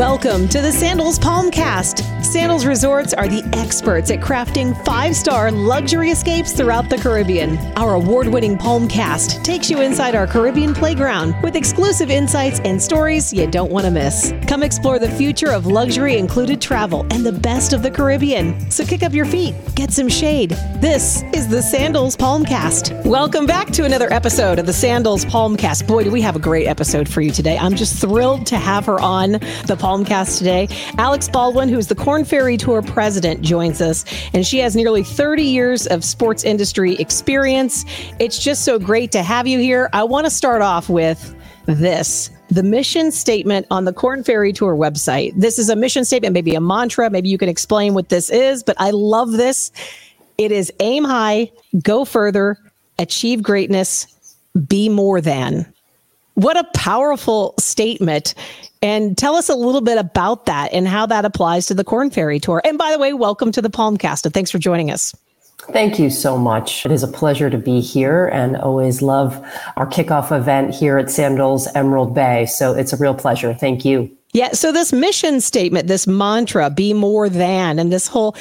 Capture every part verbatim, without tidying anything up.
Welcome to the Sandals Palmcast. Sandals Resorts are the experts at crafting five-star luxury escapes throughout the Caribbean. Our award-winning Palmcast takes you inside our Caribbean playground with exclusive insights and stories you don't want to miss. Come explore the future of luxury-included travel and the best of the Caribbean. So kick up your feet, get some shade. This is the Sandals Palmcast. Welcome back to another episode of the Sandals Palmcast. Boy, do we have a great episode for you today. I'm just thrilled to have her on the Palmcast today. Alex Baldwin, who is the Korn Ferry Tour president, joins us, and she has nearly thirty years of sports industry experience. It's just so great to have you here. I want to start off with this. The mission statement on the Korn Ferry Tour website. This is a mission statement, maybe a mantra. Maybe you can explain what this is, but I love this. It is aim high, go further, achieve greatness, be more than. What a powerful statement. And tell us a little bit about that and how that applies to the Korn Ferry Tour. And by the way, welcome to the Palmcast, and thanks for joining us. Thank you so much. It is a pleasure to be here, and always love our kickoff event here at Sandals Emerald Bay. So it's a real pleasure. Thank you. Yeah. So this mission statement, this mantra, be more than, and this whole,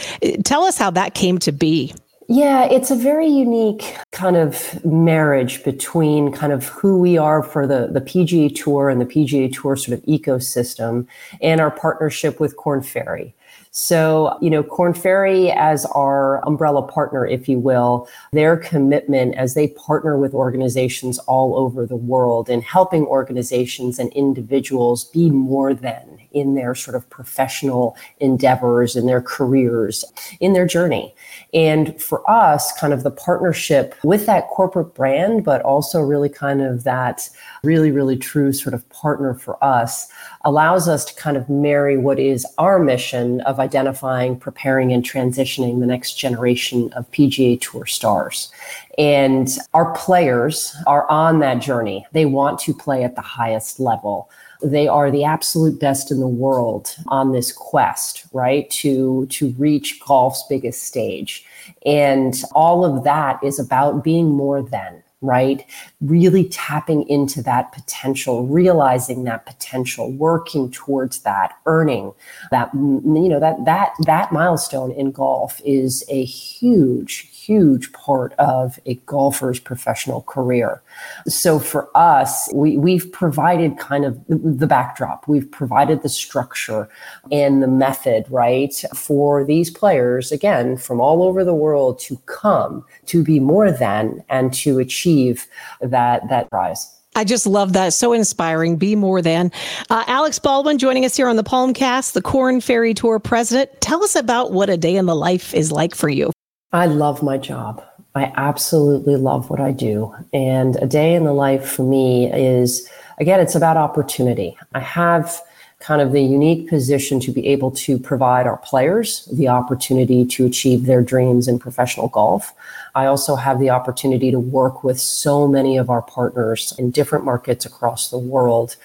tell us how that came to be. Yeah, it's a very unique kind of marriage between kind of who we are for the, the P G A Tour and the P G A Tour sort of ecosystem and our partnership with Korn Ferry. So, you know, Korn Ferry as our umbrella partner, if you will, their commitment as they partner with organizations all over the world in helping organizations and individuals be more than in their sort of professional endeavors, in their careers, in their journey. And for us, kind of the partnership with that corporate brand, but also really kind of that really, really true sort of partner for us allows us to kind of marry what is our mission of identifying, preparing, and transitioning the next generation of P G A Tour stars. And our players are on that journey. They want to play at the highest level. They are the absolute best in the world on this quest, right, to, to reach golf's biggest stage. And all of that is about being more than, right? Really tapping into that potential, realizing that potential, working towards that, earning that, you know, that, that, that milestone in golf is a huge, huge part of a golfer's professional career. So for us, we, we've provided kind of the backdrop. We've provided the structure and the method, right, for these players, again, from all over the world to come, to be more than, and to achieve that that prize. I just love that. So inspiring. Be more than. Uh, Alex Baldwin joining us here on the Palmcast, the Korn Ferry Tour president. Tell us about what a day in the life is like for you. I love my job. I absolutely love what I do. And a day in the life for me is, again, it's about opportunity. I have kind of the unique position to be able to provide our players the opportunity to achieve their dreams in professional golf. I also have the opportunity to work with so many of our partners in different markets across the world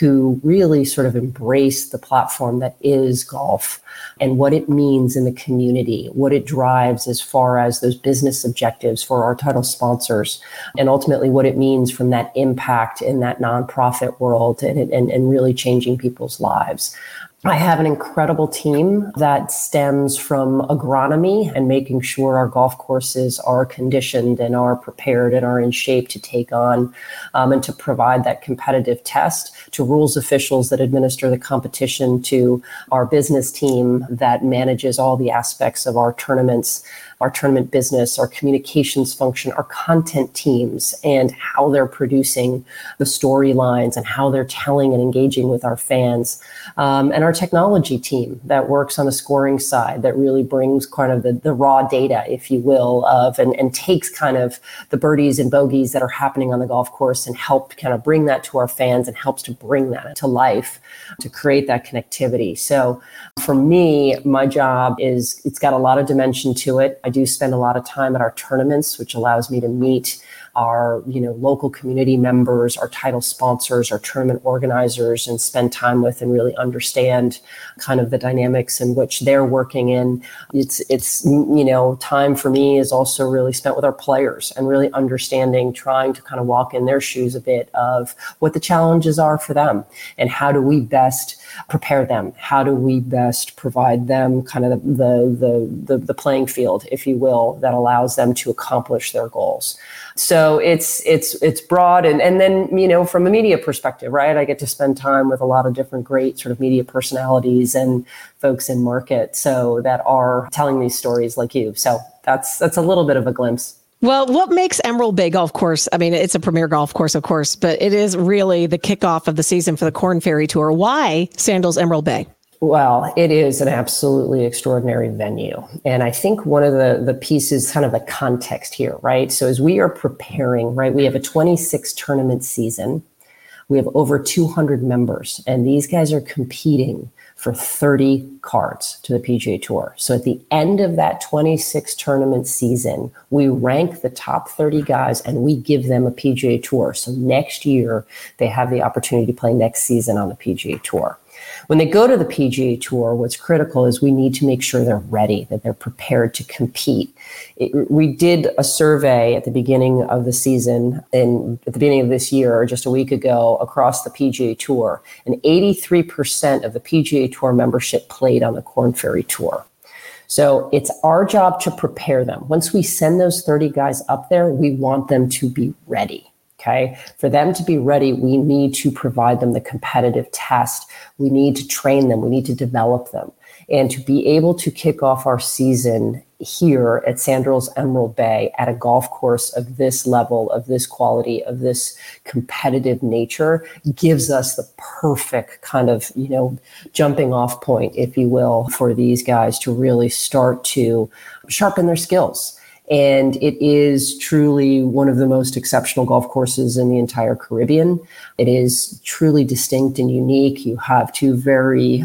who really sort of embrace the platform that is golf and what it means in the community, what it drives as far as those business objectives for our title sponsors, and ultimately what it means from that impact in that nonprofit world and, and, and really changing people's lives. I have an incredible team that stems from agronomy and making sure our golf courses are conditioned and are prepared and are in shape to take on um, and to provide that competitive test, to rules officials that administer the competition, to our business team that manages all the aspects of our tournaments, our tournament business, our communications function, our content teams, and how they're producing the storylines and how they're telling and engaging with our fans. Um, and our technology team that works on the scoring side that really brings kind of the, the raw data, if you will, of and, and takes kind of the birdies and bogeys that are happening on the golf course and help kind of bring that to our fans and helps to bring that to life to create that connectivity. So for me, my job is, it's got a lot of dimension to it. I do spend a lot of time at our tournaments, which allows me to meet our, you know, local community members, our title sponsors, our tournament organizers, and spend time with and really understand kind of the dynamics in which they're working in. It's, it's, you know, time for me is also really spent with our players and really understanding, trying to kind of walk in their shoes a bit of what the challenges are for them and how do we best prepare them? How do we best provide them kind of the, the, the, the playing field, if you will, that allows them to accomplish their goals? So it's, it's, it's broad. And, and then, you know, from a media perspective, right, I get to spend time with a lot of different great sort of media personalities and folks in market. So that are telling these stories like you. So that's, that's a little bit of a glimpse. Well, what makes Emerald Bay Golf Course? I mean, it's a premier golf course, of course, but it is really the kickoff of the season for the Korn Ferry Tour. Why Sandals Emerald Bay? Well, it is an absolutely extraordinary venue. And I think one of the, the pieces, kind of the context here, right? So as we are preparing, right, we have a twenty-six tournament season. We have over two hundred members, and these guys are competing for thirty cards to the P G A Tour. So at the end of that twenty-six tournament season, we rank the top thirty guys and we give them a P G A Tour. So next year, they have the opportunity to play next season on the P G A Tour. When they go to the P G A Tour, what's critical is we need to make sure they're ready, that they're prepared to compete. It, we did a survey at the beginning of the season, and at the beginning of this year, or just a week ago, across the P G A Tour, and eighty-three percent of the P G A Tour membership played on the Korn Ferry Tour. So it's our job to prepare them. Once we send those thirty guys up there, we want them to be ready. Okay. For them to be ready, we need to provide them the competitive test. We need to train them. We need to develop them. And to be able to kick off our season here at Sandals Emerald Bay at a golf course of this level, of this quality, of this competitive nature gives us the perfect kind of, you know, jumping off point, if you will, for these guys to really start to sharpen their skills. And it is truly one of the most exceptional golf courses in the entire Caribbean. It is truly distinct and unique. You have two very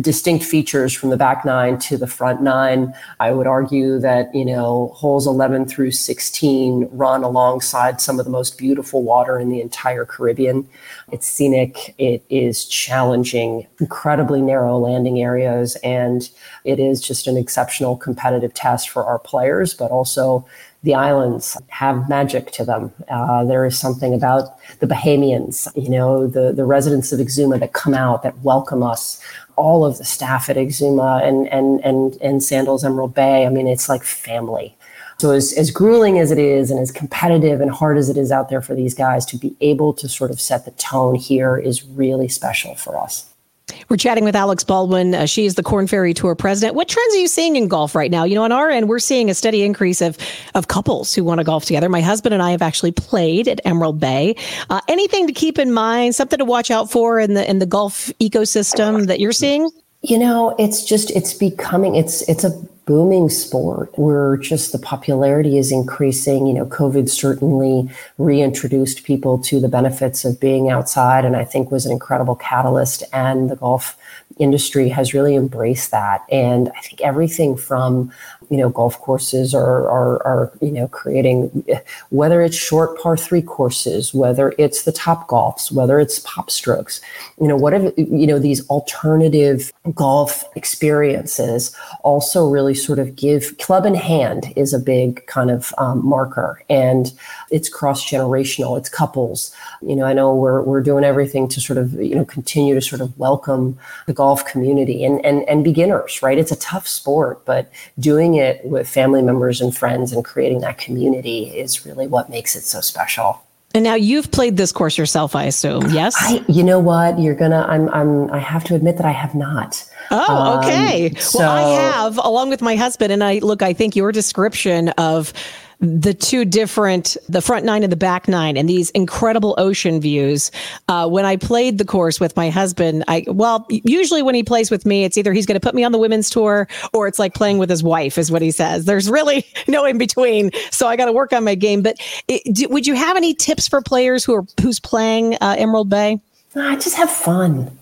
distinct features from the back nine to the front nine. I would argue that, you know, holes eleven through sixteen run alongside some of the most beautiful water in the entire Caribbean. It's scenic. It is challenging, incredibly narrow landing areas. And it is just an exceptional competitive test for our players, but also So the islands have magic to them. Uh, there is something about the Bahamians, you know, the, the residents of Exuma that come out, that welcome us, all of the staff at Exuma and and and, and Sandals Emerald Bay. I mean, it's like family. So as, as grueling as it is and as competitive and hard as it is out there for these guys, to be able to sort of set the tone here is really special for us. We're chatting with Alex Baldwin. Uh, she is the Korn Ferry Tour president. What trends are you seeing in golf right now? You know, on our end, we're seeing a steady increase of of couples who want to golf together. My husband and I have actually played at Emerald Bay. Uh, anything to keep in mind, something to watch out for in the in the golf ecosystem that you're seeing? You know, it's just, it's becoming, it's it's a booming sport. We're just, the popularity is increasing. You know, COVID certainly reintroduced people to the benefits of being outside, and I think was an incredible catalyst. And the golf industry has really embraced that. And I think everything from, you know, golf courses are, are, are, you know, creating, whether it's short par three courses, whether it's the Top Golfs, whether it's Pop Strokes, you know, what if, you know, these alternative golf experiences also really sort of give, club in hand is a big kind of um, marker, and it's cross-generational, it's couples. You know, I know we're, we're doing everything to sort of, you know, continue to sort of welcome the golf community and, and, and beginners, right? It's a tough sport, but doing it it with family members and friends and creating that community is really what makes it so special. And now you've played this course yourself, I assume. Yes. I, you know what? You're gonna. I'm. I'm. I have to admit that I have not. Oh, okay. Um, so, well, I have, along with my husband. And I look. I think your description of the two different, the front nine and the back nine, and these incredible ocean views. Uh, when I played the course with my husband, I, well, usually when he plays with me, it's either he's going to put me on the women's tour or it's like playing with his wife, is what he says. There's really no in between. So I got to work on my game. But it, do, would you have any tips for players who are, who's playing uh, Emerald Bay? Uh, just have fun.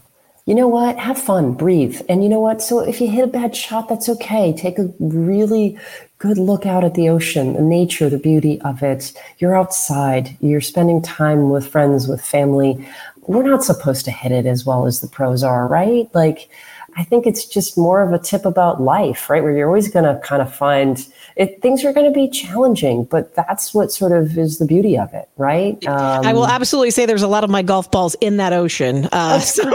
you know what, have fun, breathe. And you know what, so if you hit a bad shot, that's okay. Take a really good look out at the ocean, the nature, the beauty of it. You're outside, you're spending time with friends, with family. We're not supposed to hit it as well as the pros are, right? Like, I think it's just more of a tip about life, right? Where you're always going to kind of find it, things are going to be challenging, but that's what sort of is the beauty of it, right? Um, I will absolutely say there's a lot of my golf balls in that ocean. Uh, so,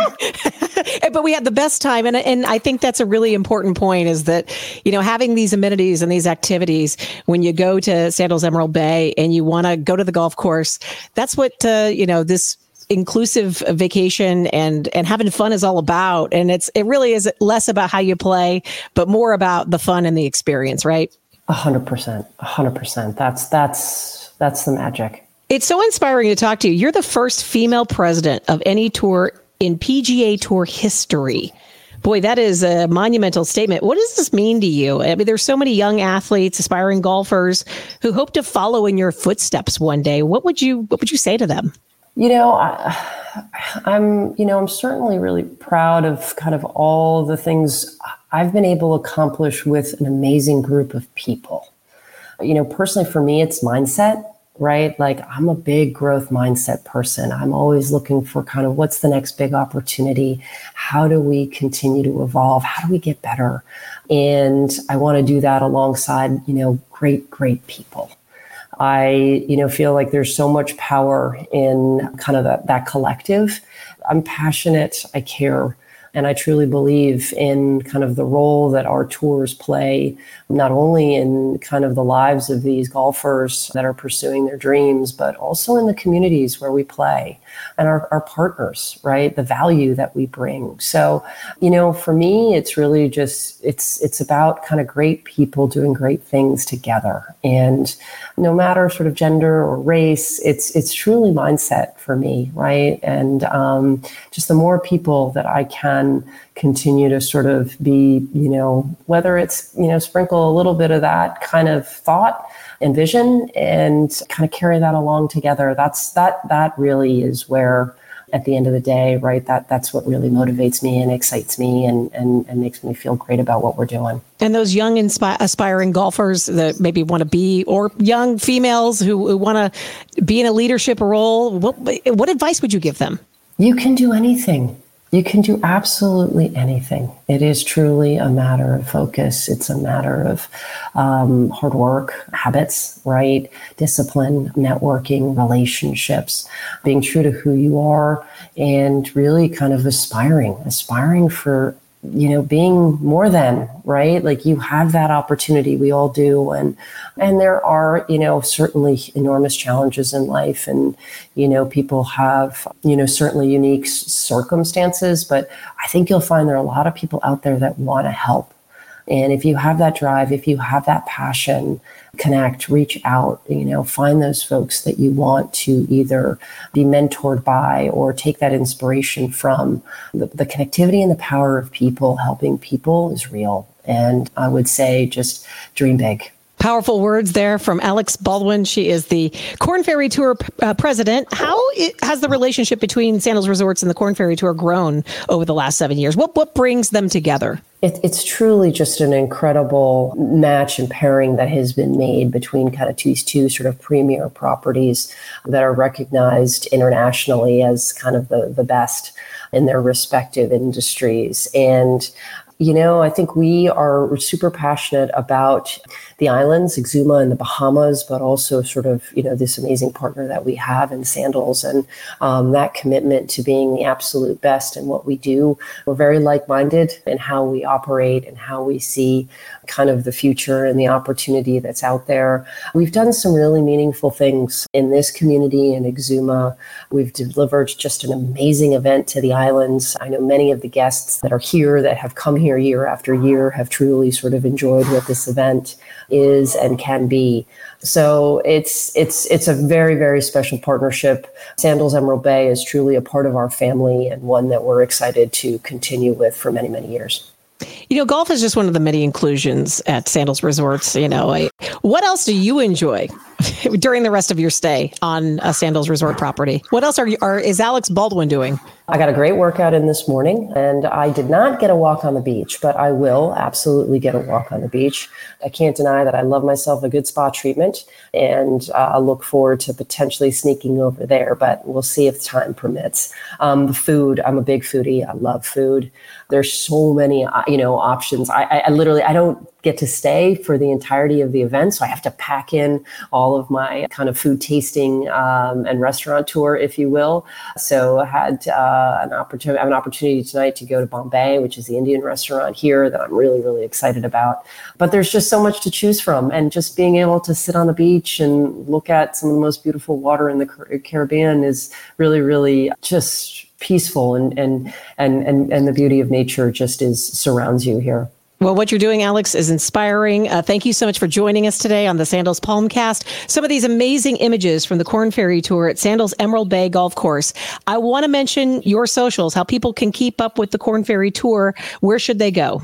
but we had the best time. And, and I think that's a really important point, is that, you know, having these amenities and these activities, when you go to Sandals Emerald Bay and you want to go to the golf course, that's what, uh, you know, this inclusive vacation and and having fun is all about. And it's it really is less about how you play, but more about the fun and the experience, right? A hundred percent, a hundred percent. That's that's that's the magic. It's so inspiring to talk to you. You're the first female president of any tour in P G A Tour history. Boy, that is a monumental statement. What does this mean to you? I mean, there's so many young athletes, aspiring golfers who hope to follow in your footsteps one day. What would you what would you say to them? You know, I, I'm, you know, I'm certainly really proud of kind of all the things I've been able to accomplish with an amazing group of people. You know, personally for me, it's mindset, right? Like, I'm a big growth mindset person. I'm always looking for kind of what's the next big opportunity? How do we continue to evolve? How do we get better? And I want to do that alongside, you know, great, great people. I, you know, feel like there's so much power in kind of that, that collective. I'm passionate, I care, and I truly believe in kind of the role that our tours play, not only in kind of the lives of these golfers that are pursuing their dreams, but also in the communities where we play and our, our partners, right? The value that we bring. So, you know, for me, it's really just, it's it's about kind of great people doing great things together. And no matter sort of gender or race, it's it's truly mindset for me, right? And um, just the more people that I can continue to sort of be, you know, whether it's, you know, sprinkle a little bit of that kind of thought and vision and kind of carry that along together. That's that, that really is where at the end of the day, right, that that's what really motivates me and excites me and, and, and makes me feel great about what we're doing. And those young inspi- aspiring golfers that maybe want to be, or young females who, who want to be in a leadership role, what, what advice would you give them? You can do anything. You can do absolutely anything. It is truly a matter of focus. It's a matter of um, hard work, habits, right? Discipline, networking, relationships, being true to who you are, and really kind of aspiring, aspiring for, you know, being more than, right? Like, you have that opportunity, we all do. And, and there are, you know, certainly enormous challenges in life, and, you know, people have, you know, certainly unique circumstances, but I think you'll find there are a lot of people out there that want to help. And if you have that drive, if you have that passion, connect, reach out, you know, find those folks that you want to either be mentored by or take that inspiration from. The, the connectivity and the power of people helping people is real. And I would say just dream big. Powerful words there from Alex Baldwin. She is the Korn Ferry Tour uh, president. How it, has the relationship between Sandals Resorts and the Korn Ferry Tour grown over the last seven years? What what brings them together? It, it's truly just an incredible match and pairing that has been made between kind of these two sort of premier properties that are recognized internationally as kind of the, the best in their respective industries. And you know, I think we are super passionate about the islands, Exuma and the Bahamas, but also sort of, you know, this amazing partner that we have in Sandals, and um, that commitment to being the absolute best in what we do. We're very like-minded in how we operate and how we see kind of the future and the opportunity that's out there. We've done some really meaningful things in this community in Exuma. We've delivered just an amazing event to the islands. I know many of the guests that are here that have come here year after year have truly sort of enjoyed what this event is and can be. So it's it's it's a very, very special partnership. Sandals Emerald Bay is truly a part of our family and one that we're excited to continue with for many, many years. You know, golf is just one of the many inclusions at Sandals Resorts. You know, I, what else do you enjoy during the rest of your stay on a Sandals Resort property? What else are you, are, is Alex Baldwin doing? I got a great workout in this morning, and I did not get a walk on the beach, but I will absolutely get a walk on the beach. I can't deny that I love myself a good spa treatment, and uh, I look forward to potentially sneaking over there, but we'll see if time permits. Um, the food, I'm a big foodie. I love food. There's so many, you know, options. I, I, I literally, I don't get to stay for the entirety of the event. So I have to pack in all of my kind of food tasting um, and restaurateur, if you will. So I had uh, an opportunity, I have an opportunity tonight to go to Bombay, which is the Indian restaurant here that I'm really, really excited about. But there's just so much to choose from, and just being able to sit on the beach and look at some of the most beautiful water in the Caribbean is really, really just peaceful, and and and and, and the beauty of nature just is surrounds you here. Well, what you're doing, Alex, is inspiring. Uh, thank you so much for joining us today on the Sandals Palmcast. Some of these amazing images from the Korn Ferry Tour at Sandals Emerald Bay Golf Course. I want to mention your socials, how people can keep up with the Korn Ferry Tour. Where should they go?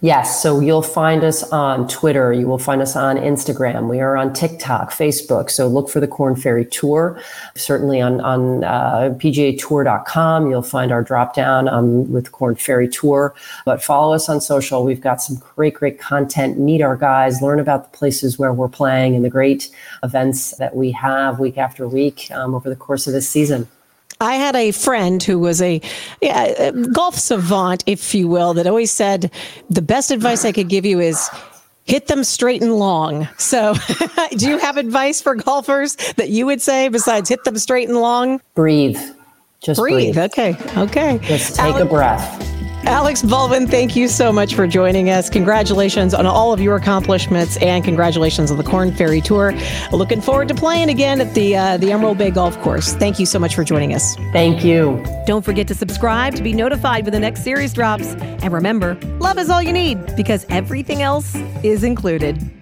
Yes. So you'll find us on Twitter. You will find us on Instagram. We are on TikTok, Facebook. So look for the Korn Ferry Tour. Certainly on, on uh, P G A tour dot com, you'll find our drop down um, with Korn Ferry Tour. But follow us on social. We've got some great, great content. Meet our guys, learn about the places where we're playing and the great events that we have week after week um, over the course of this season. I had a friend who was a, yeah, a golf savant, if you will, that always said, the best advice I could give you is hit them straight and long. So do you have advice for golfers that you would say besides hit them straight and long? Breathe. Just breathe. breathe. Okay. Okay. Just take Alex, a breath. Alex Baldwin, thank you so much for joining us. Congratulations on all of your accomplishments, and congratulations on the Korn Ferry Tour. Looking forward to playing again at the uh, the Emerald Bay Golf Course. Thank you so much for joining us. Thank you. Don't forget to subscribe to be notified when the next series drops. And remember, love is all you need, because everything else is included.